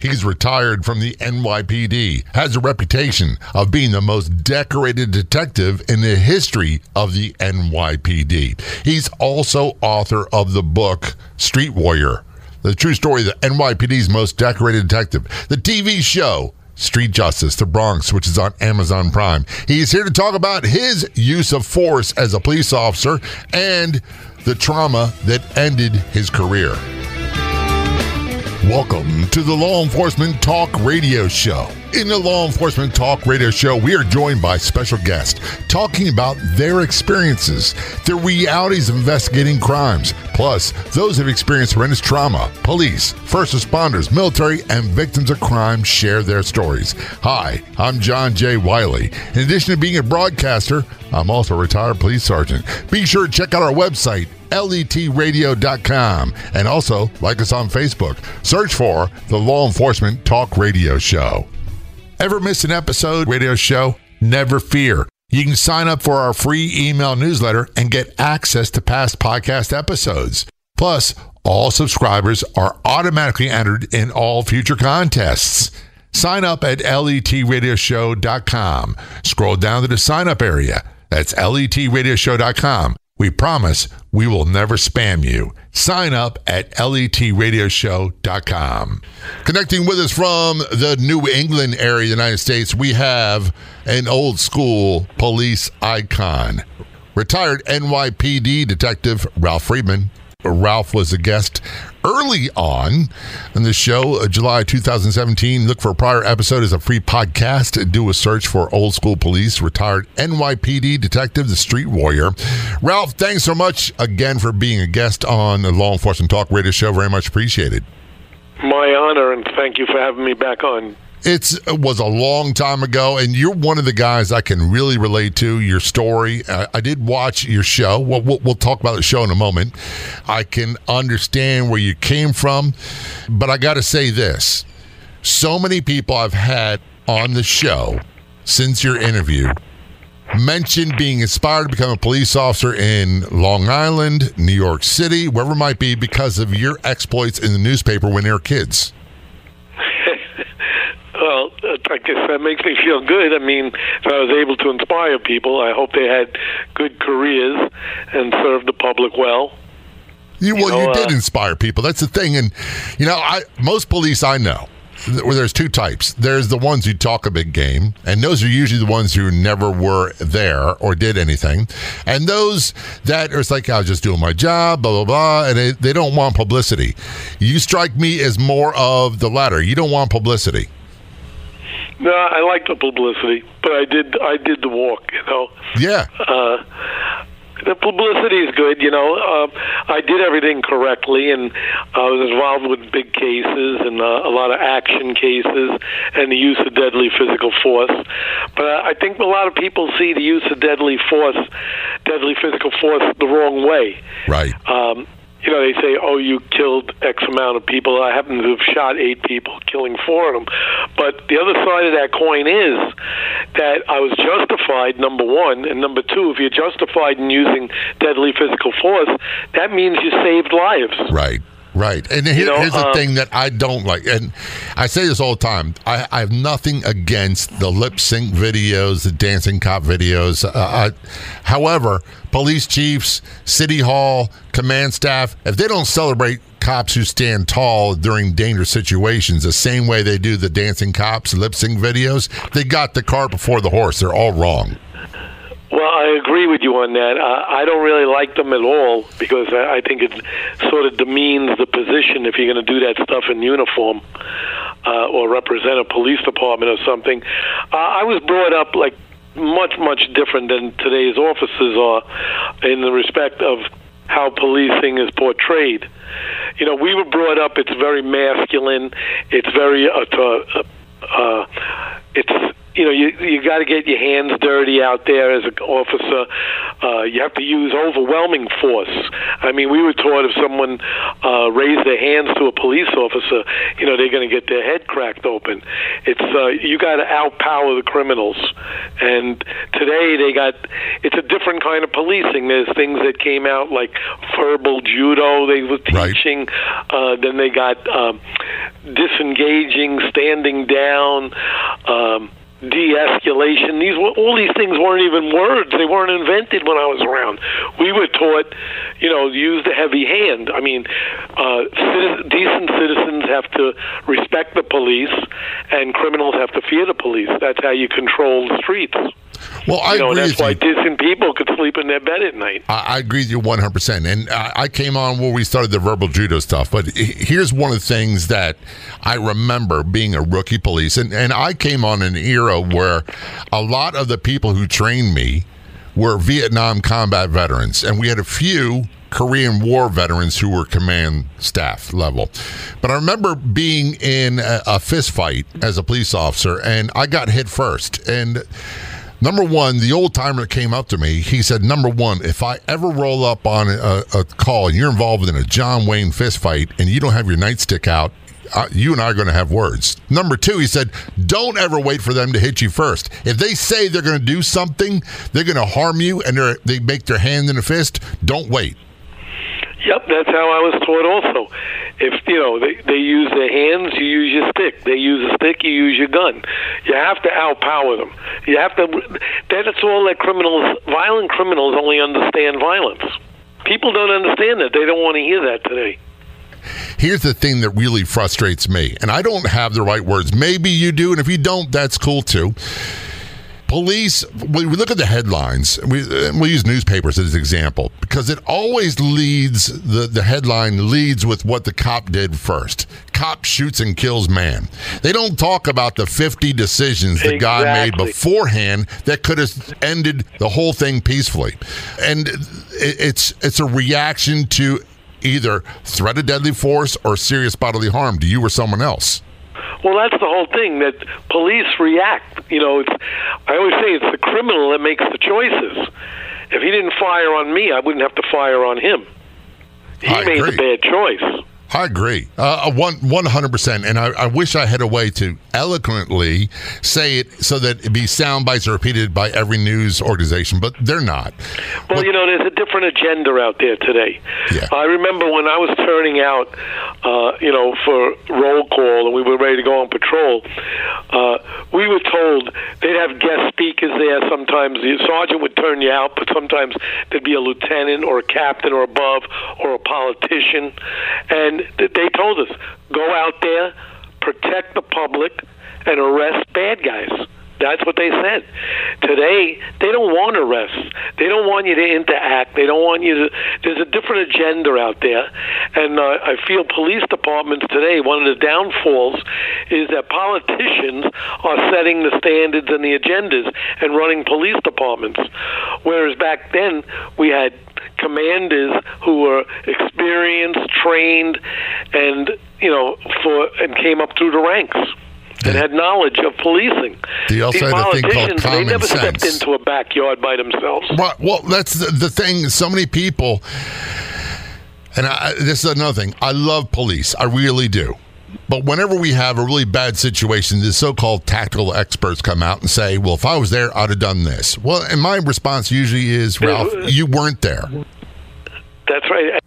He's retired from the NYPD, has a reputation of being the most decorated detective in the history of the NYPD. He's also author of the book, Street Warrior, the true story of the NYPD's most decorated detective. The TV show, Street Justice: The Bronx, which is on Amazon Prime. He's here to talk about his use of force as a police officer and the trauma that ended his career. Welcome to the Law Enforcement Talk Radio Show. In the Law Enforcement Talk Radio Show, we are joined by special guests talking about their experiences, the realities of investigating crimes, plus those who have experienced horrendous trauma. Police, first responders, military, and victims of crime share their stories. Hi, I'm John J. Wiley. In addition to being a broadcaster, I'm also a retired police sergeant. Be sure to check out our website, letradio.com, and also like us on Facebook. Search for the Law Enforcement Talk Radio Show. Ever miss an episode radio show? Never fear. You can sign up for our free email newsletter and get access to past podcast episodes. Plus, all subscribers are automatically entered in all future contests. Sign up at letradioshow.com. Scroll down to the sign up area. That's letradioshow.com. We promise we will never spam you. Sign up at letradioshow.com. Connecting with us from the New England area of the United States, we have an old school police icon, retired NYPD detective Ralph Friedman. Ralph was a guest early on the show, July 2017. Look for a prior episode as a free podcast. Do a search for Old School Police, retired NYPD detective, the Street Warrior. Ralph, thanks so much again for being a guest on the Law Enforcement Talk Radio Show. Very much appreciated. My honor, and thank you for having me back on. It was a long time ago, and you're one of the guys I can really relate to, your story. I did watch your show. We'll talk about the show in a moment. I can understand where you came from, but I got to say this. So many people I've had on the show since your interview mentioned being inspired to become a police officer in Long Island, New York City, wherever it might be, because of your exploits in the newspaper when they were kids. Well, I guess that makes me feel good. I mean, if I was able to inspire people, I hope they had good careers and served the public well. You did inspire people. That's the thing. And, you know, most police I know, there's two types. There's the ones who talk a big game, and those are usually the ones who never were there or did anything. And those that are like, I was just doing my job, blah, blah, blah, and they don't want publicity. You strike me as more of the latter. You don't want publicity. No, I like the publicity, but I did the walk, you know. Yeah. The publicity is good, you know. I did everything correctly, and I was involved with big cases and a lot of action cases and the use of deadly physical force. But I think a lot of people see the use of deadly physical force, the wrong way. Right. You know, they say, oh, you killed X amount of people. I happen to have shot 8 people, killing 4 of them. But the other side of that coin is that I was justified, number one. And number two, if you're justified in using deadly physical force, that means you saved lives. Right, right. And here's the thing that I don't like. And I say this all the time. I have nothing against the lip sync videos, the dancing cop videos. However, police chiefs, city hall, command staff, if they don't celebrate cops who stand tall during dangerous situations the same way they do the dancing cops lip sync videos, they got the cart before the horse. They're all wrong. Well, I agree with you on that. I don't really like them at all because I think it sort of demeans the position if you're going to do that stuff in uniform or represent a police department or something. I was brought up like much, much different than today's officers are in the respect of how policing is portrayed. You know, we were brought up, it's very masculine, it's very, it's you know, you got to get your hands dirty out there as an officer. You have to use overwhelming force. I mean, we were taught if someone raised their hands to a police officer, you know, they're going to get their head cracked open. It's you got to outpower the criminals. And today it's a different kind of policing. There's things that came out like verbal judo they were teaching. Right. Then they got disengaging, standing down. De-escalation. All these things weren't even words. They weren't invented when I was around. We were taught, you know, use the heavy hand. I mean, decent citizens have to respect the police, and criminals have to fear the police. That's how you control the streets. Well, I agree. That's why decent people could sleep in their bed at night. I agree with you 100%. And I came on where we started the verbal judo stuff. But here's one of the things that I remember being a rookie police. And I came on an era where a lot of the people who trained me were Vietnam combat veterans. And we had a few Korean War veterans who were command staff level. But I remember being in a fist fight as a police officer, and I got hit first. And number one, the old-timer came up to me. He said, number one, if I ever roll up on a call and you're involved in a John Wayne fistfight and you don't have your nightstick out, you and I are going to have words. Number two, he said, don't ever wait for them to hit you first. If they say they're going to do something, they're going to harm you, and they make their hand in a fist, don't wait. Yep, that's how I was taught also. If, you know, they use their hands, you use your stick. They use a stick, you use your gun. You have to outpower them. You have to. That's all that violent criminals only understand violence. People don't understand that. They don't want to hear that today. Here's the thing that really frustrates me, and I don't have the right words. Maybe you do, and if you don't, that's cool too. Police, we look at the headlines, we use newspapers as an example, because it always leads, the headline leads with what the cop did first. Cop shoots and kills man. They don't talk about the 50 decisions the guy made beforehand that could have ended the whole thing peacefully. And it's a reaction to either threat of deadly force or serious bodily harm to you or someone else. Well, that's the whole thing, that police react. You know, I always say it's the criminal that makes the choices. If he didn't fire on me, I wouldn't have to fire on him. He made the bad choice. I agree. 100%. And I wish I had a way to eloquently say it so that it'd be sound bites repeated by every news organization, but they're not. Well, you know, there's a different agenda out there today. Yeah. I remember when I was turning out, you know, for roll call and we were ready to go on patrol, we were told they'd have guest speakers there. Sometimes the sergeant would turn you out, but sometimes there'd be a lieutenant or a captain or above or a politician. And they told us, go out there, protect the public, and arrest bad guys. That's what they said. Today, they don't want arrests. They don't want you to interact. They don't want you to. There's a different agenda out there. And I feel police departments today, one of the downfalls is that politicians are setting the standards and the agendas and running police departments. Whereas back then, we had commanders who were experienced, trained, and you know, and came up through the ranks and had knowledge of policing. They also had a thing called common sense. They never stepped into a backyard by themselves. Well, that's the thing. So many people, and this is another thing. I love police. I really do. But whenever we have a really bad situation, the so-called tactical experts come out and say, well, if I was there, I'd have done this. Well, and my response usually is, Ralph, you weren't there. That's right.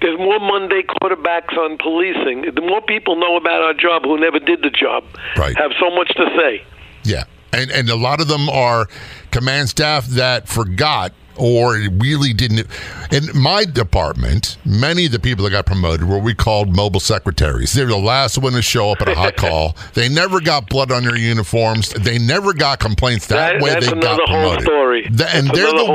There's more Monday quarterbacks on policing. The more people know about our job who never did the job have so much to say. Yeah. And a lot of them are command staff that forgot or really didn't. In my department, many of the people that got promoted were what we called mobile secretaries. They were the last one to show up at a hot call. They never got blood on their uniforms. They never got complaints. That way they got promoted. That's another whole story. And they're the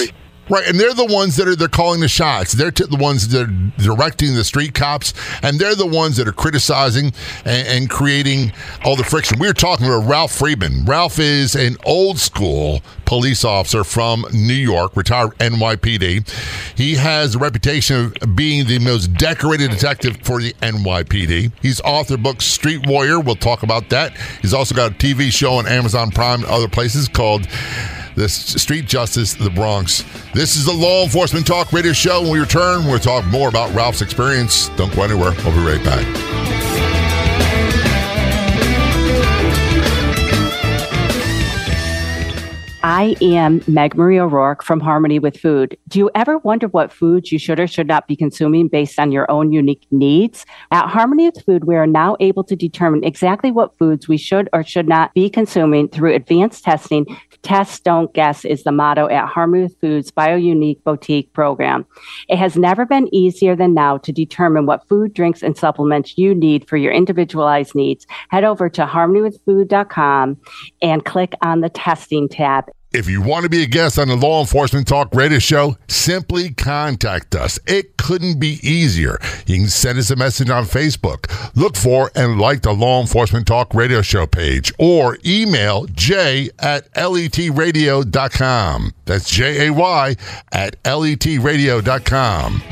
ones. Right, and they're the ones that are calling the shots. They're the ones that are directing the street cops, and they're the ones that are criticizing and creating all the friction. We were talking about Ralph Friedman. Ralph is an old school police officer from New York, retired NYPD. He has the reputation of being the most decorated detective for the NYPD. He's authored books Street Warrior. We'll talk about that. He's also got a TV show on Amazon Prime and other places called The Street Justice, The Bronx. This is the Law Enforcement Talk Radio Show. When we return, we'll talk more about Ralph's experience. Don't go anywhere. We'll be right back. I am Meg Marie O'Rourke from Harmony with Food. Do you ever wonder what foods you should or should not be consuming based on your own unique needs? At Harmony with Food, we are now able to determine exactly what foods we should or should not be consuming through advanced testing. Test, don't guess is the motto at Harmony with Food's Bio-Unique Boutique program. It has never been easier than now to determine what food, drinks, and supplements you need for your individualized needs. Head over to harmonywithfood.com and click on the testing tab. If you want to be a guest on the Law Enforcement Talk Radio Show, simply contact us. It couldn't be easier. You can send us a message on Facebook. Look for and like the Law Enforcement Talk Radio Show page or email jay@letradio.com. That's jay@letradio.com.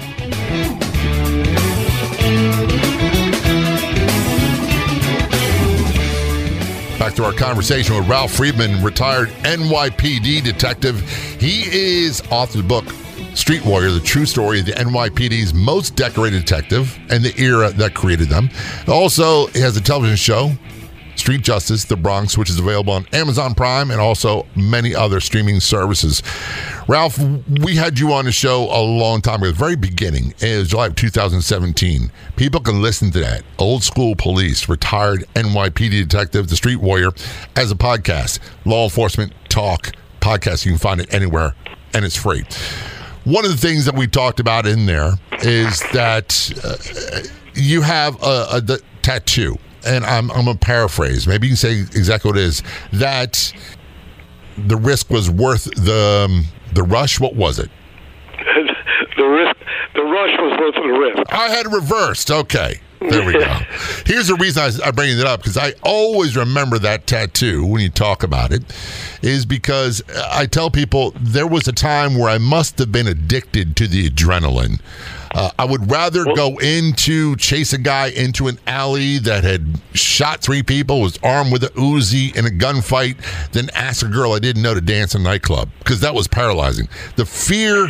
Back to our conversation with Ralph Friedman, retired NYPD detective. He is author of the book Street Warrior, the true story of the NYPD's most decorated detective and the era that created them. Also, he has a television show, Street Justice, The Bronx, which is available on Amazon Prime and also many other streaming services. Ralph, we had you on the show a long time ago, the very beginning, in July of 2017. People can listen to that. Old School Police, Retired NYPD Detective, The Street Warrior, as a podcast. Law Enforcement Talk podcast. You can find it anywhere, and it's free. One of the things that we talked about in there is that you have the tattoo, and I'm going to paraphrase. Maybe you can say exactly what it is, that the risk was worth the rush. What was it? The rush was worth the risk. I had reversed. Okay. There we go. Here's the reason I bring it up, because I always remember that tattoo when you talk about it, is because I tell people there was a time where I must have been addicted to the adrenaline. I would rather go chase a guy into an alley that had shot three people, was armed with an Uzi in a gunfight, than ask a girl I didn't know to dance in a nightclub, because that was paralyzing. The fear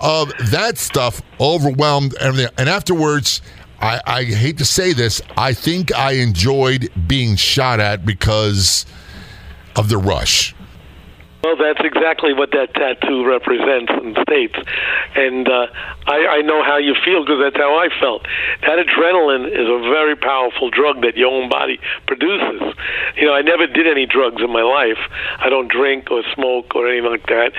of that stuff overwhelmed everything. And afterwards, I hate to say this, I think I enjoyed being shot at because of the rush. Well, that's exactly what that tattoo represents and states. And I know how you feel, because that's how I felt. That adrenaline is a very powerful drug that your own body produces. You know, I never did any drugs in my life. I don't drink or smoke or anything like that.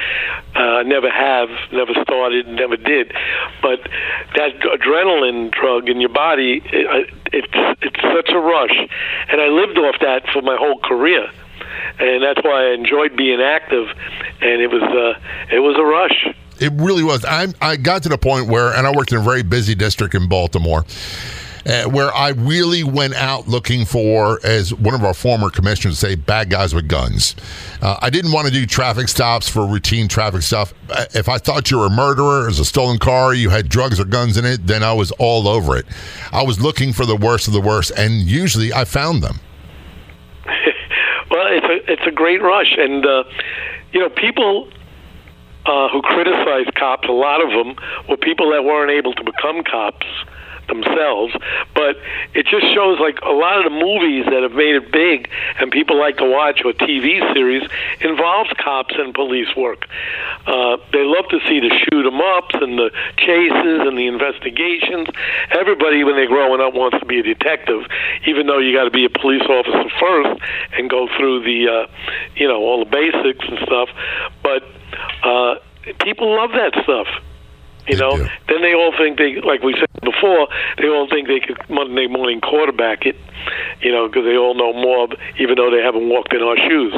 I never have, never started, never did. But that adrenaline drug in your body, it's such a rush. And I lived off that for my whole career. And that's why I enjoyed being active, and it was a rush. It really was. I got to the point where, and I worked in a very busy district in Baltimore, where I really went out looking for, as one of our former commissioners say, bad guys with guns. I didn't want to do traffic stops for routine traffic stuff. If I thought you were a murderer, it was a stolen car, you had drugs or guns in it, then I was all over it. I was looking for the worst of the worst, and usually I found them. Well, it's a great rush, and you know, people who criticize cops, a lot of them were people that weren't able to become cops themselves. But it just shows, like, a lot of the movies that have made it big and people like to watch, or TV series, involves cops and police work. They love to see the shoot 'em ups and the chases and the investigations. Everybody, when they're growing up, wants to be a detective, even though you got to be a police officer first and go through the you know, all the basics and stuff. But people love that stuff. You know, then they all think they, like we said before, they all think they could Monday morning quarterback it, you know, because they all know more, even though they haven't walked in our shoes.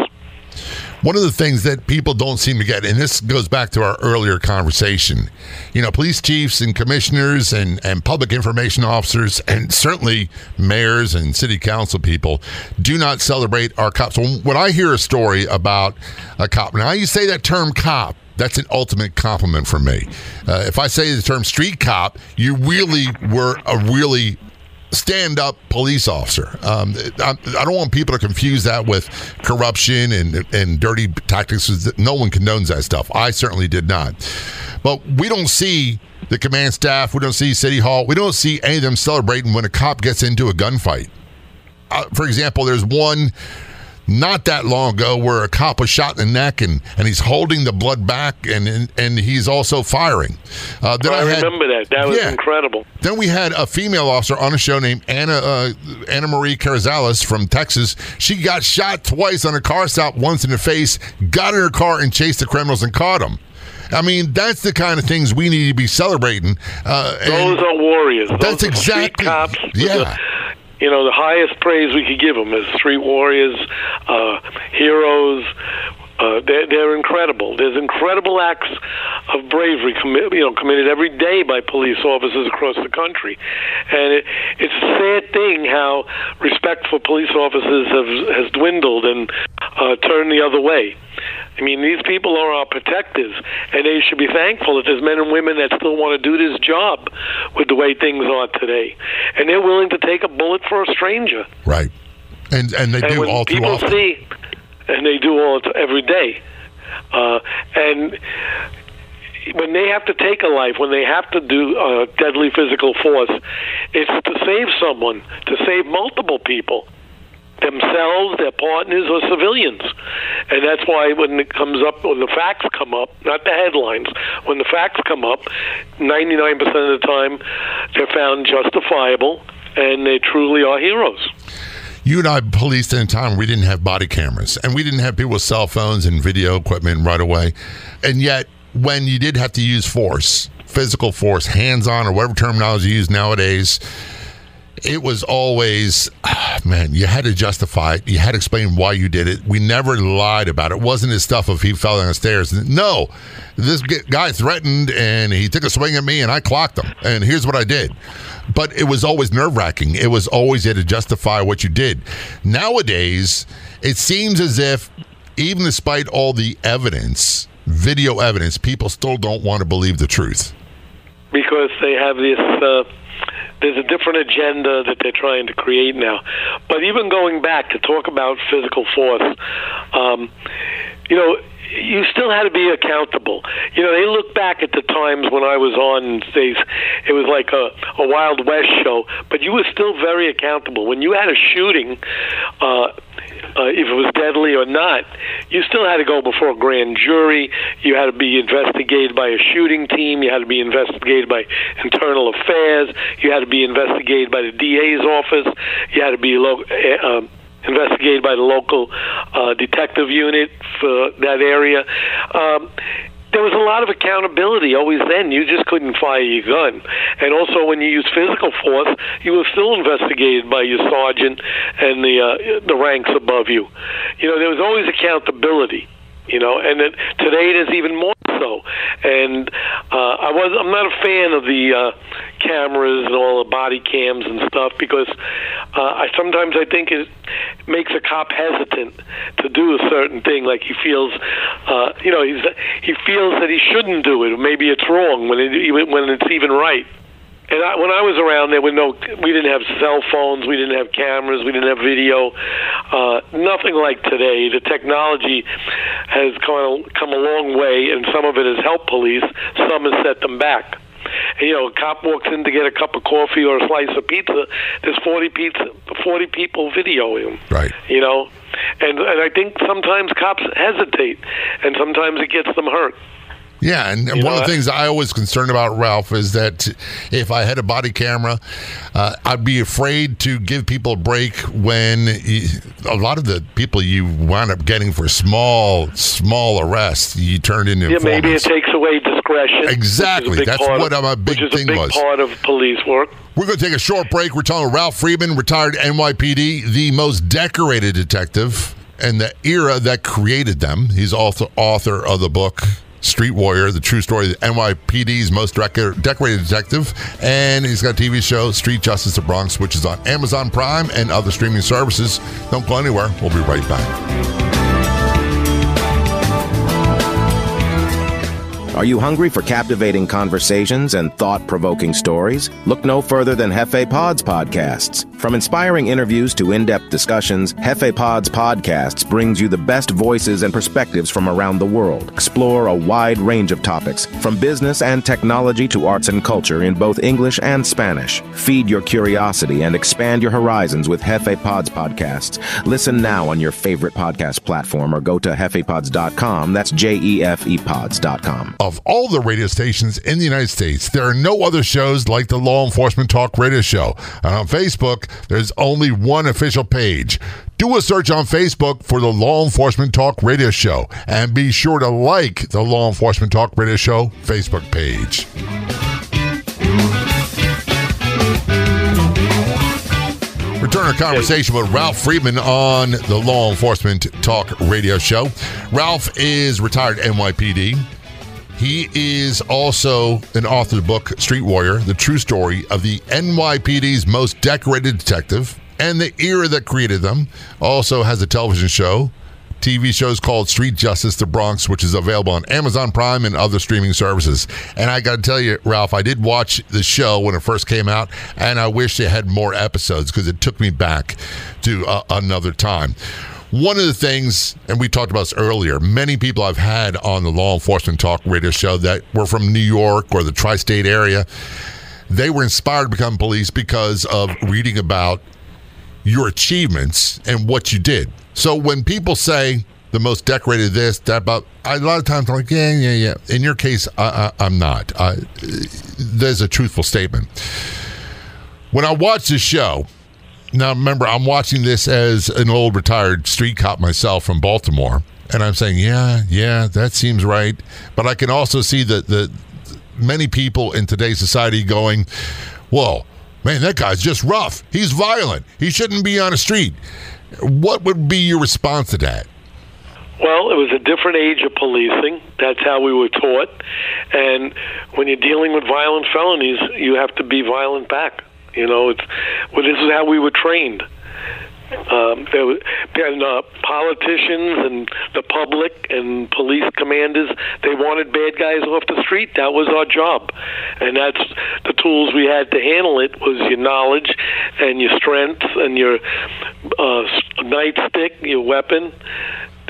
One of the things that people don't seem to get, and this goes back to our earlier conversation, you know, police chiefs and commissioners and public information officers and certainly mayors and city council people do not celebrate our cops. When I hear a story about a cop, now you say that term cop, that's an ultimate compliment for me. If I say the term street cop, you really were a really stand-up police officer. I don't want people to confuse that with corruption and dirty tactics. No one condones that stuff. I certainly did not. But we don't see the command staff. We don't see City Hall. We don't see any of them celebrating when a cop gets into a gunfight. For example, there's one not that long ago where a cop was shot in the neck and he's holding the blood back and he's also firing. I remember that. That was incredible. Then we had a female officer on a show named Anna Marie Carrizales from Texas. She got shot twice on a car stop, once in the face, got in her car and chased the criminals and caught them. I mean, that's the kind of things we need to be celebrating. Those are warriors. That's exactly. Cops. Yeah. You know, the highest praise we could give them is street warriors, heroes. They're incredible. There's incredible acts of bravery committed every day by police officers across the country. And it's a sad thing how respect for police officers has dwindled and turned the other way. I mean, these people are our protectors, and they should be thankful that there's men and women that still want to do this job with the way things are today. And they're willing to take a bullet for a stranger. Right. And they do all too often. And they do all every day. And when they have to take a life, when they have to do deadly physical force, it's to save someone, to save multiple people, themselves, their partners, or civilians. And that's why when the facts come up, not the headlines, when the facts come up, 99% of the time they're found justifiable and they truly are heroes. You and I policed in a time where we didn't have body cameras and we didn't have people with cell phones and video equipment right away. And yet, when you did have to use force, physical force, hands-on, or whatever terminology you use nowadays, it was always, you had to justify it. You had to explain why you did it. We never lied about it. It wasn't his stuff if he fell down the stairs. No, this guy threatened and he took a swing at me and I clocked him. And here's what I did. But it was always nerve-wracking. It was always you had to justify what you did. Nowadays, it seems as if, even despite all the evidence, video evidence, people still don't want to believe the truth. Because they have this, there's a different agenda that they're trying to create now. But even going back to talk about physical force, you still had to be accountable. You know, they look back at the times when I was on, it was like a Wild West show, but you were still very accountable. When you had a shooting, if it was deadly or not, you still had to go before a grand jury. You had to be investigated by a shooting team. You had to be investigated by internal affairs. You had to be investigated by the DA's office. You had to be investigated by the local detective unit for that area. There was a lot of accountability always then. You just couldn't fire your gun. And also when you used physical force, you were still investigated by your sergeant and the ranks above you. You know, there was always accountability. You know, and then today it is even more so. And I'm not a fan of the cameras and all the body cams and stuff because I think it makes a cop hesitant to do a certain thing. Like he feels, he feels that he shouldn't do it. Or maybe it's wrong when it's even right. And when I was around, we didn't have cell phones, we didn't have cameras, we didn't have video, nothing like today. The technology has come a long way, and some of it has helped police, some has set them back. And, a cop walks in to get a cup of coffee or a slice of pizza, there's 40 people videoing him. Right. You know, and I think sometimes cops hesitate, and sometimes it gets them hurt. Yeah, and one of the things I was concerned about, Ralph, is that if I had a body camera, I'd be afraid to give people a break when a lot of the people you wound up getting for small arrests, you turned into informants. Maybe it takes away discretion. Exactly. That's what my big thing was. Which is a big part of police work. We're going to take a short break. We're talking to Ralph Friedman, retired NYPD, the most decorated detective and the era that created them. He's also author of the book Street Warrior, the true story of the NYPD's most decorated detective, and he's got a TV show, Street Justice: The Bronx, which is on Amazon Prime and other streaming services. Don't go anywhere. We'll be right back. Are you hungry for captivating conversations and thought-provoking stories? Look no further than Jefe Pods podcasts. From inspiring interviews to in-depth discussions, Jefe Pods podcasts brings you the best voices and perspectives from around the world. Explore a wide range of topics, from business and technology to arts and culture in both English and Spanish. Feed your curiosity and expand your horizons with Jefe Pods podcasts. Listen now on your favorite podcast platform or go to JefePods.com. That's JefePods.com. Of all the radio stations in the United States, there are no other shows like the Law Enforcement Talk Radio Show. And on Facebook, there's only one official page. Do a search on Facebook for the Law Enforcement Talk Radio Show. And be sure to like the Law Enforcement Talk Radio Show Facebook page. Return our conversation with Ralph Friedman on the Law Enforcement Talk Radio Show. Ralph is retired NYPD. He is also an author of the book, Street Warrior, the true story of the NYPD's most decorated detective and the era that created them. Also has a television show, TV shows called Street Justice: The Bronx, which is available on Amazon Prime and other streaming services. And I got to tell you, Ralph, I did watch the show when it first came out, and I wish they had more episodes because it took me back to another time. One of the things, and we talked about this earlier, many people I've had on the Law Enforcement Talk Radio Show that were from New York or the tri-state area, they were inspired to become police because of reading about your achievements and what you did. So when people say the most decorated this, that, about, a lot of times I'm like, yeah. In your case, I'm not. There's a truthful statement. When I watch this show, now, remember, I'm watching this as an old retired street cop myself from Baltimore, and I'm saying, yeah, that seems right. But I can also see that the many people in today's society going, whoa, man, that guy's just rough. He's violent. He shouldn't be on a street. What would be your response to that? Well, it was a different age of policing. That's how we were taught. And when you're dealing with violent felonies, you have to be violent back. You know, this is how we were trained. Politicians and the public and police commanders, they wanted bad guys off the street. That was our job. And that's the tools we had to handle it, was your knowledge and your strength and your nightstick, your weapon.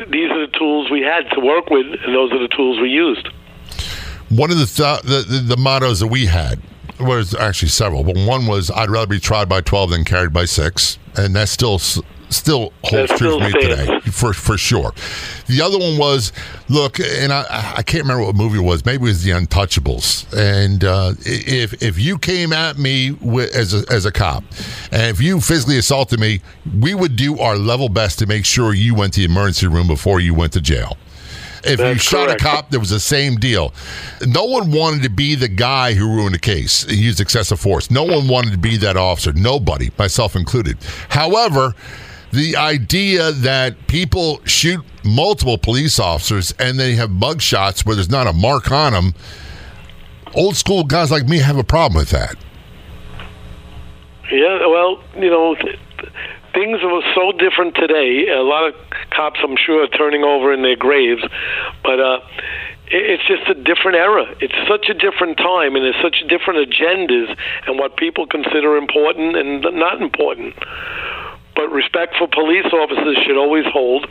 These are the tools we had to work with, and those are the tools we used. One of the mottos that we had, was actually several, but one was, I'd rather be tried by 12 than carried by 6, and that still holds true for me today, for sure. The other one was, look, and I can't remember what movie it was. Maybe it was The Untouchables. And if you came at me as a cop, and if you physically assaulted me, we would do our level best to make sure you went to the emergency room before you went to jail. If That's you shot correct. A cop, there was the same deal. No one wanted to be the guy who ruined a case and used excessive force. No one wanted to be that officer. Nobody, myself included. However, the idea that people shoot multiple police officers and they have mug shots where there's not a mark on them, old school guys like me have a problem with that. Yeah, well, you know, things are so different today. A lot of cops, I'm sure, are turning over in their graves, but it's just a different era. It's such a different time, and there's such different agendas and what people consider important and not important. But respect for police officers should always hold,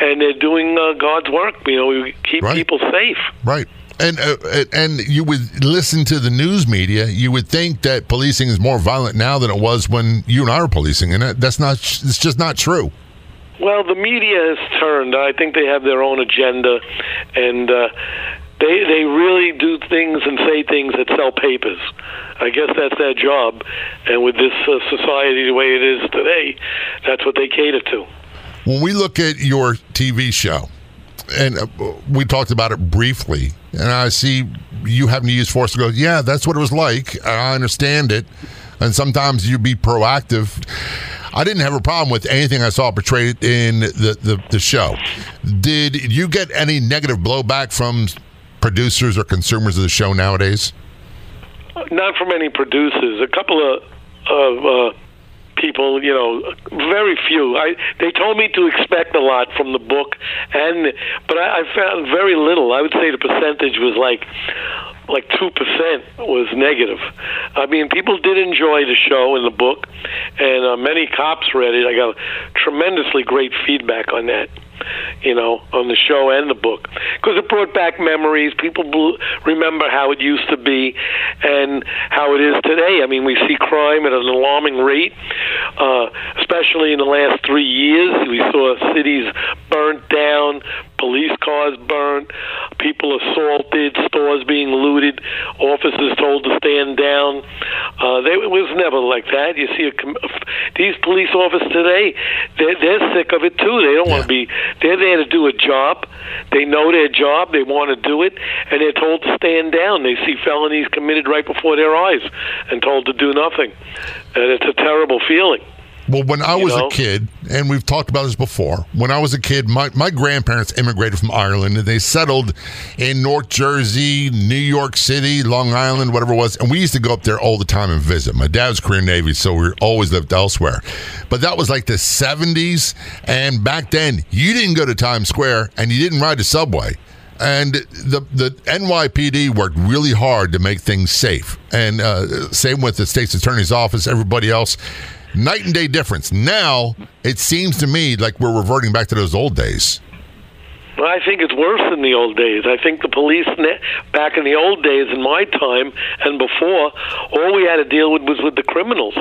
and they're doing God's work. You know, we keep people safe. Right. And you would listen to the news media, you would think that policing is more violent now than it was when you and I were policing, and it's just not true. Well, the media has turned. I think they have their own agenda, and they really do things and say things that sell papers. I guess that's their job, and with this society the way it is today, that's what they cater to. When we look at your TV show, and we talked about it briefly, and I see you having to use force to go, yeah, that's what it was like. I understand it. And sometimes you be proactive. I didn't have a problem with anything I saw portrayed in the show. Did you get any negative blowback from producers or consumers of the show nowadays? Not from any producers. A couple of people, you know, very few. They told me to expect a lot from the book, but I found very little. I would say the percentage was like 2% was negative. I mean, people did enjoy the show and the book, and many cops read it. I got tremendously great feedback on that, you know, on the show and the book, because it brought back memories. People remember how it used to be and how it is today. I mean, we see crime at an alarming rate, especially in the last 3 years. We saw cities burnt down, police cars burnt, people assaulted, stores being looted, officers told to stand down. It was never like that. You see these police officers today, they're sick of it too. They don't want to be... They're there to do a job. They know their job. They want to do it. And they're told to stand down. They see felonies committed right before their eyes and told to do nothing. And it's a terrible feeling. Well, when I was a kid, and we've talked about this before, when I was a kid, my grandparents immigrated from Ireland, and they settled in North Jersey, New York City, Long Island, whatever it was, and we used to go up there all the time and visit. My dad was career Navy, so we always lived elsewhere. But that was like the 70s, and back then, you didn't go to Times Square, and you didn't ride the subway. And the NYPD worked really hard to make things safe. And same with the state's attorney's office, everybody else. Night and day difference. Now, it seems to me like we're reverting back to those old days. Well, I think it's worse than the old days. I think the police back in the old days, in my time and before, all we had to deal with was with the criminals.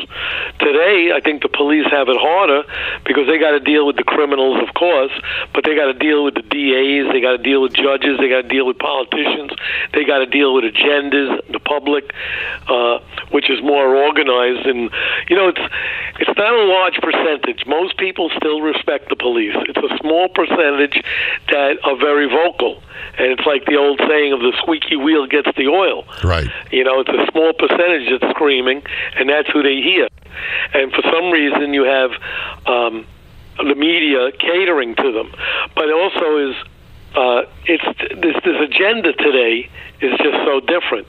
Today, I think the police have it harder because they got to deal with the criminals, of course, but they got to deal with the DAs, they got to deal with judges, they got to deal with politicians, they got to deal with agendas, the public, which is more organized. And you know, it's not a large percentage. Most people still respect the police. It's a small percentage that are very vocal, and it's like the old saying of the squeaky wheel gets the oil. Right. You know, it's a small percentage that's screaming, and that's who they hear. And for some reason, you have the media catering to them, but also is this agenda today is just so different.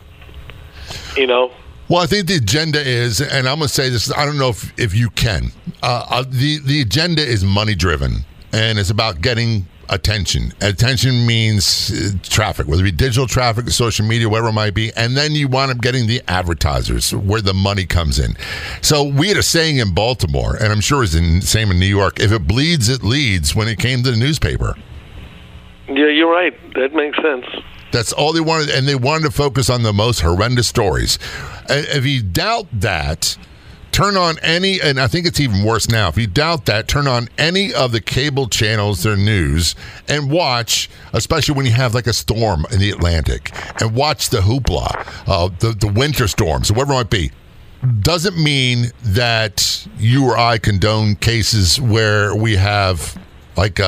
You know. Well, I think the agenda is, and I'm going to say this. I don't know if you can. The agenda is money driven, and it's about getting attention. Attention means traffic, whether it be digital traffic, social media, whatever it might be, and then you wind up getting the advertisers where the money comes in. So we had a saying in Baltimore, and I'm sure it's the same in New York, if it bleeds, it leads, when it came to the newspaper. Yeah, you're right. That makes sense. That's all they wanted, and they wanted to focus on the most horrendous stories. If you doubt that, turn on any, and I think it's even worse now, if you doubt that, turn on any of the cable channels, their news, and watch, especially when you have like a storm in the Atlantic, and watch the hoopla, the winter storms, whatever it might be. Doesn't mean that you or I condone cases where we have like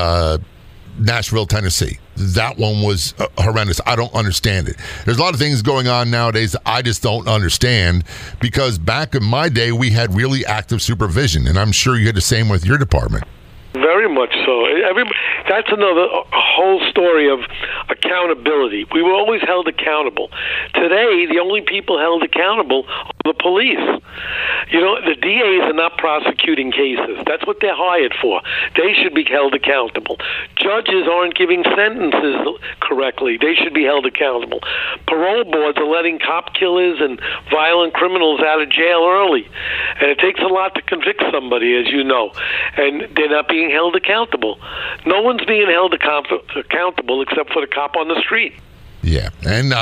Nashville, Tennessee. That one was horrendous. I don't understand it. There's a lot of things going on nowadays that I just don't understand, because back in my day, we had really active supervision, and I'm sure you had the same with your department. Very much so. That's another whole story of accountability. We were always held accountable. Today, the only people held accountable are the police. You know, the DAs are not prosecuting cases. That's what they're hired for. They should be held accountable. Judges aren't giving sentences correctly. They should be held accountable. Parole boards are letting cop killers and violent criminals out of jail early. And it takes a lot to convict somebody, as you know. And they're not being held accountable. No one's being held accountable except for the cop on the street. Yeah, and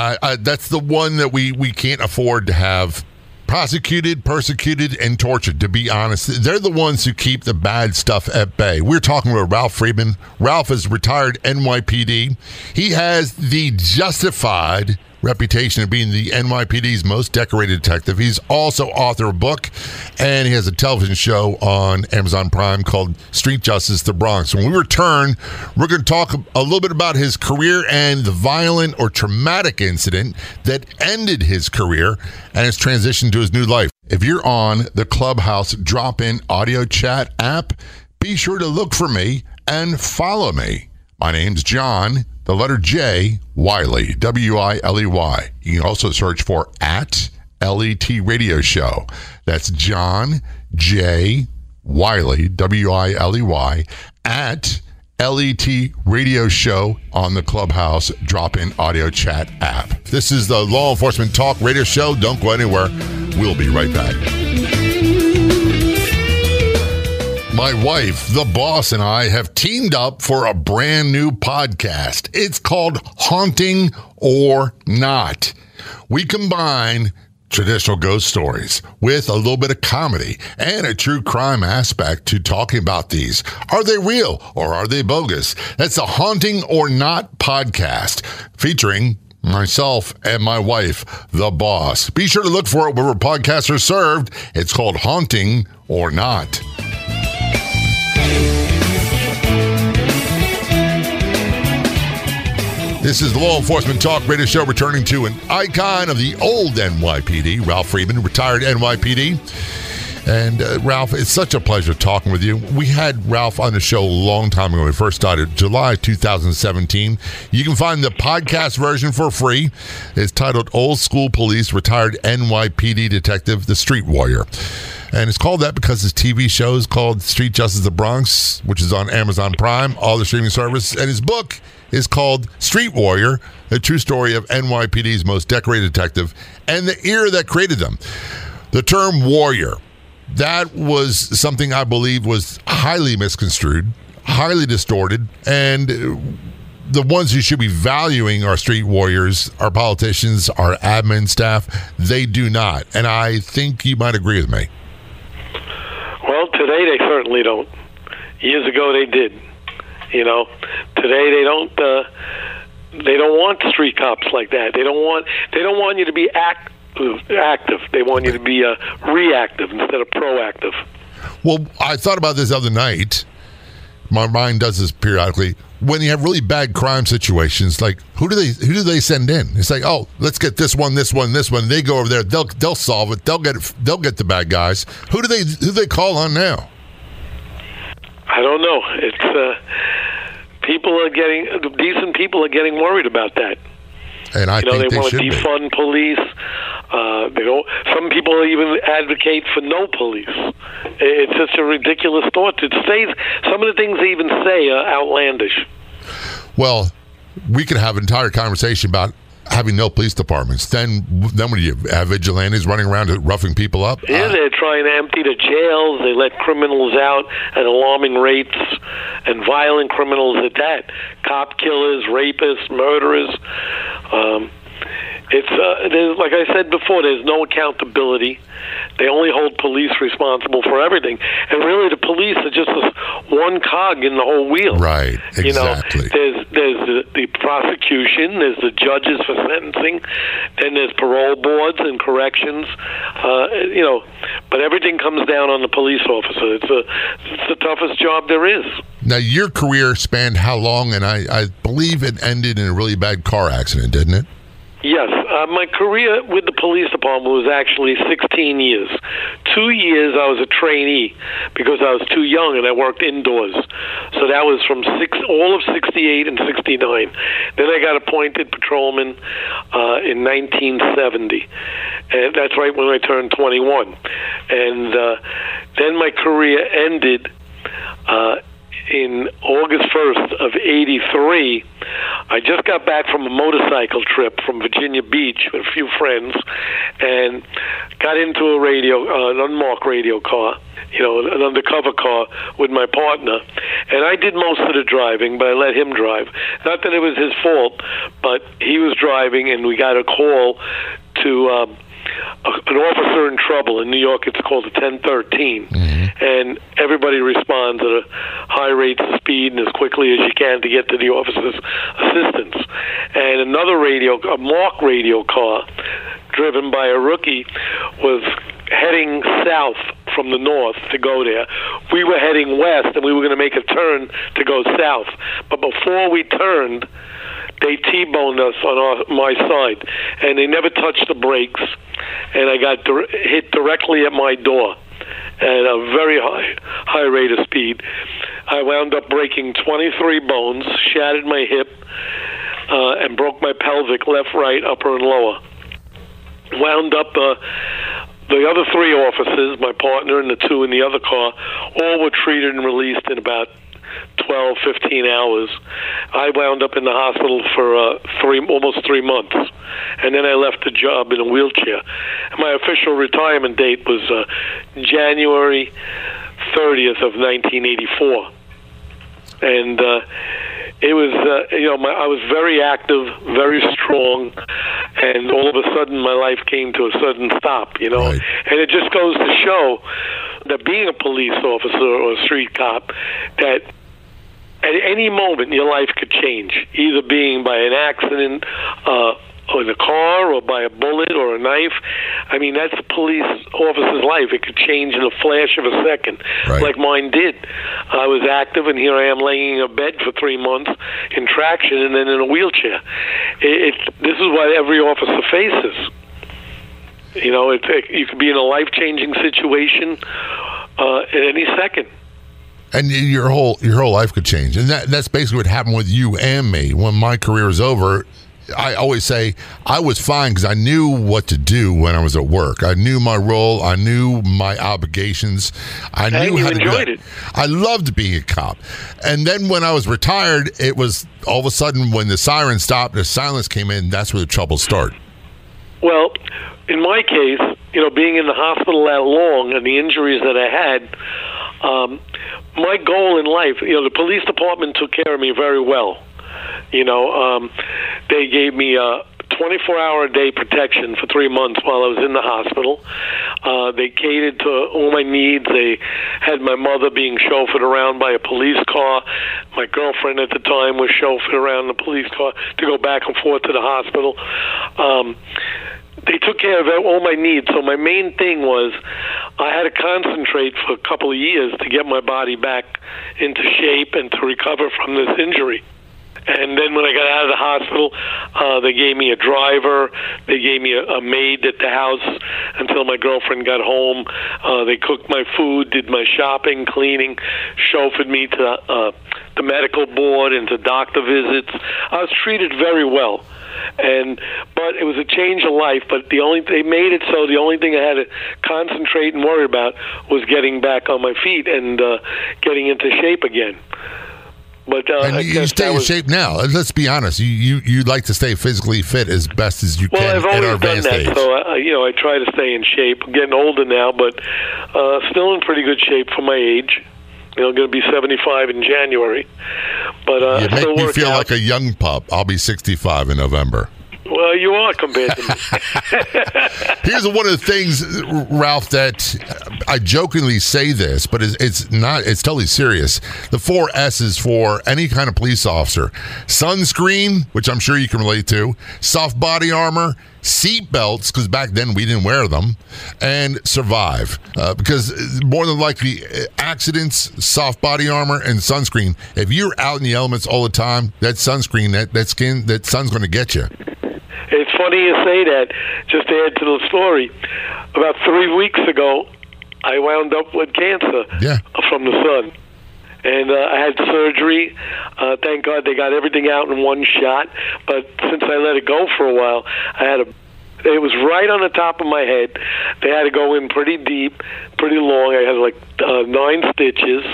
that's the one that we can't afford to have prosecuted, persecuted, and tortured, to be honest. They're the ones who keep the bad stuff at bay. We're talking with Ralph Friedman. Ralph is retired NYPD. He has the justified reputation of being the NYPD's most decorated detective. He's also author of a book, and he has a television show on Amazon Prime called Street Justice: The Bronx. When we return, we're going to talk a little bit about his career and the violent or traumatic incident that ended his career and his transition to his new life. If you're on the Clubhouse drop-in audio chat app, be sure to look for me and follow me. My name's John, the letter J, Wiley, W-I-L-E-Y. You can also search for at L-E-T Radio Show. That's John J. Wiley, W-I-L-E-Y, at L-E-T Radio Show on the Clubhouse drop-in audio chat app. This is the Law Enforcement Talk Radio Show. Don't go anywhere. We'll be right back. My wife, the boss, and I have teamed up for a brand new podcast. It's called Haunting or Not. We combine traditional ghost stories with a little bit of comedy and a true crime aspect to talking about these. Are they real or are they bogus? That's the Haunting or Not podcast featuring myself and my wife, the boss. Be sure to look for it wherever podcasts are served. It's called Haunting or Not. This is the Law Enforcement Talk Radio Show, returning to an icon of the old NYPD, Ralph Friedman, retired NYPD. And Ralph, it's such a pleasure talking with you. We had Ralph on the show a long time ago. We first started July 2017. You can find the podcast version for free. It's titled Old School Police, Retired NYPD Detective, The Street Warrior. And it's called that because his TV show is called Street Justice: The Bronx, which is on Amazon Prime, all the streaming services. And his book is called Street Warrior, A True Story of NYPD's Most Decorated Detective and the Era That Created Them. The term warrior, that was something I believe was highly misconstrued, highly distorted, and the ones who should be valuing our street warriors, our politicians, our admin staff, they do not. And I think you might agree with me. Well, today they certainly don't. Years ago they did. You know, today they don't. They don't want street cops like that. They don't want. They don't want you to be active. They want you to be reactive instead of proactive. Well, I thought about this the other night. My mind does this periodically. When you have really bad crime situations, like who do they send in? It's like, oh, let's get this one. They go over there. They'll solve it. They'll get the bad guys. Who do they call on now? I don't know. It's decent people are getting worried about that. And I think they want to defund police. They don't. Some people even advocate for no police. It's just a ridiculous thought. It stays. Some of the things they even say are outlandish. Well, we could have an entire conversation about having no police departments. Then what do you have? Vigilantes running around roughing people up? Yeah, they're trying to empty the jails. They let criminals out at alarming rates, and violent criminals at that. Cop killers, rapists, murderers. There's, like I said before, there's no accountability. They only hold police responsible for everything, and really, the police are just one cog in the whole wheel. Right? Exactly. You know, there's the prosecution, there's the judges for sentencing, then there's parole boards and corrections. You know, but everything comes down on the police officer. It's the toughest job there is. Now, your career spanned how long? And I believe it ended in a really bad car accident, didn't it? Yes. My career with the police department was actually 16 years. 2 years I was a trainee because I was too young and I worked indoors. So that was from all of 68 and 69. Then I got appointed patrolman in 1970. And that's right when I turned 21. And then my career ended in August 1st of 83, I just got back from a motorcycle trip from Virginia Beach with a few friends and got into a an unmarked radio car, you know, an undercover car with my partner. And I did most of the driving, but I let him drive. Not that it was his fault, but he was driving and we got a call to an officer in trouble. In New York, it's called a 1013. Mm-hmm. And everybody responds at a high rate of speed and as quickly as you can to get to the officer's assistance. And another a marked radio car driven by a rookie was heading south from the north to go there. We were heading west, and we were going to make a turn to go south. But before we turned, they T-boned us on my side, and they never touched the brakes, and I got hit directly at my door at a very high rate of speed. I wound up breaking 23 bones, shattered my hip, and broke my pelvic, left, right, upper, and lower. Wound up the other three officers, my partner and the two in the other car, all were treated and released in about 12, 15 hours. I wound up in the hospital for almost 3 months, and then I left the job in a wheelchair. My official retirement date was January 30th of 1984, and it was I was very active, very strong, and all of a sudden my life came to a sudden stop, Right. And it just goes to show that being a police officer or a street cop, that at any moment your life could change, either being by an accident or in a car or by a bullet or a knife. I mean, that's a police officer's life. It could change in a flash of a second, right, like mine did. I was active, and here I am laying in a bed for 3 months in traction and then in a wheelchair. This is what every officer faces. You could be in a life-changing situation at any second. And your whole life could change. And that's basically what happened with you and me. When my career was over, I always say I was fine because I knew what to do when I was at work. I knew my role. I knew my obligations. I knew how to do it. I loved being a cop. And then when I was retired, it was all of a sudden when the siren stopped, the silence came in, that's where the trouble started. Well, in my case, being in the hospital that long and the injuries that I had, my goal in life, the police department took care of me very well. They gave me a 24-hour-a-day protection for 3 months while I was in the hospital. They catered to all my needs. They had my mother being chauffeured around by a police car. My girlfriend at the time was chauffeured around the police car to go back and forth to the hospital. They took care of all my needs. So my main thing was I had to concentrate for a couple of years to get my body back into shape and to recover from this injury. And then when I got out of the hospital, they gave me a driver. They gave me a maid at the house until my girlfriend got home. They cooked my food, did my shopping, cleaning, chauffeured me to the medical board and to doctor visits. I was treated very well. But it was a change of life, but they made it so the only thing I had to concentrate and worry about was getting back on my feet and getting into shape again. But and you stay in shape now. Let's be honest. You like to stay physically fit as best as you can. Well, I've always done that. Age. So I try to stay in shape. I'm getting older now, but still in pretty good shape for my age. I'm going to be 75 in January. But you make me feel like a young pup. I'll be 65 in November. Well, you are compared to me. Here's one of the things, Ralph, that I jokingly say this, but it's not. It's totally serious. The 4 S's for any kind of police officer: sunscreen, which I'm sure you can relate to, soft body armor, seat belts, because back then we didn't wear them, and survive. Because more than likely, accidents, soft body armor, and sunscreen. If you're out in the elements all the time, that sunscreen, that sun's going to get you. It's funny you say that. Just to add to the story, about 3 weeks ago, I wound up with cancer from the sun. And I had surgery. Thank God they got everything out in one shot. But since I let it go for a while, it was right on the top of my head. They had to go in pretty deep, pretty long. I had like 9 stitches.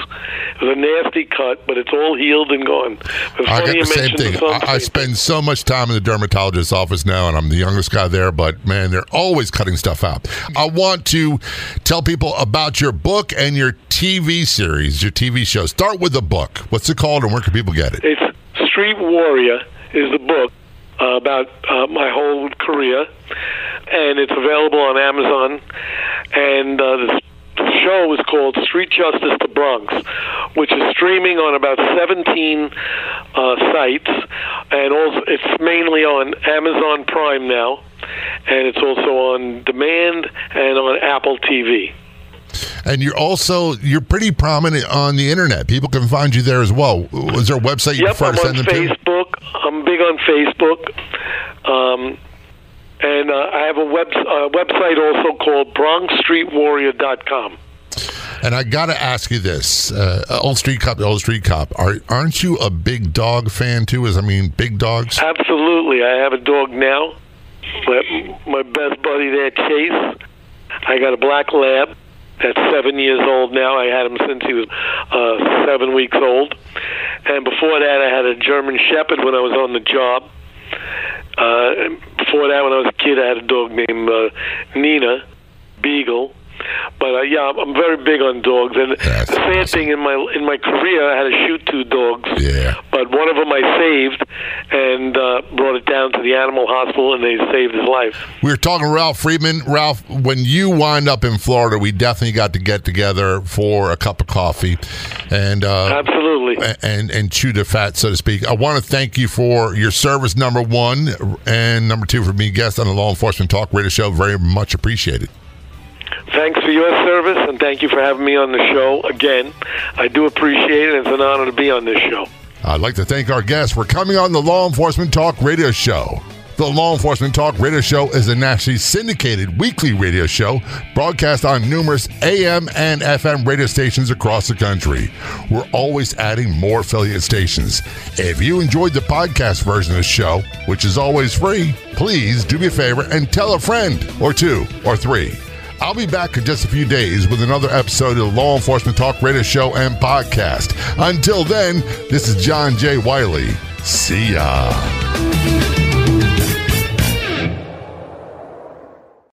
It was a nasty cut, but it's all healed and gone. I got the same thing. I spend so much time in the dermatologist's office now, and I'm the youngest guy there, but man, they're always cutting stuff out. I want to tell people about your book and your TV series, your TV show. Start with the book. What's it called, and where can people get it? It's Street Warrior is the book. About my whole career, and it's available on Amazon. And the show is called Street Justice: The Bronx, which is streaming on about 17 sites, and also it's mainly on Amazon Prime now, and it's also on demand and on Apple TV. And you're also, you're pretty prominent on the internet. People can find you there as well. Is there a website you prefer to send them to? Yep, I'm on Facebook. I'm big on Facebook. And I have a website also called BronxStreetWarrior.com. And I got to ask you this, Old Street Cop, aren't you a big dog fan too? I mean, big dogs? Absolutely. I have a dog now. My best buddy there, Chase. I got a black lab that's 7 years old now. I had him since he was 7 weeks old. And before that, I had a German Shepherd when I was on the job. Before that, when I was a kid, I had a dog named Nina, Beagle. But yeah, I'm very big on dogs. And that's the sad thing in my career, I had to shoot two dogs. Yeah. But one of them I saved and brought it down to the animal hospital, and they saved his life. We were talking to Ralph Friedman. Ralph, when you wind up in Florida, we definitely got to get together for a cup of coffee, and absolutely, and chew the fat, so to speak. I want to thank you for your service, number one, and number two, for being a guest on the Law Enforcement Talk Radio Show. Very much appreciated. Thanks for your service, and thank you for having me on the show again. I do appreciate it. It's an honor to be on this show. I'd like to thank our guests for coming on the Law Enforcement Talk Radio Show. The Law Enforcement Talk Radio Show is a nationally syndicated weekly radio show broadcast on numerous AM and FM radio stations across the country. We're always adding more affiliate stations. If you enjoyed the podcast version of the show, which is always free, please do me a favor and tell a friend or two or three. I'll be back in just a few days with another episode of the Law Enforcement Talk Radio Show and podcast. Until then, this is John J. Wiley. See ya.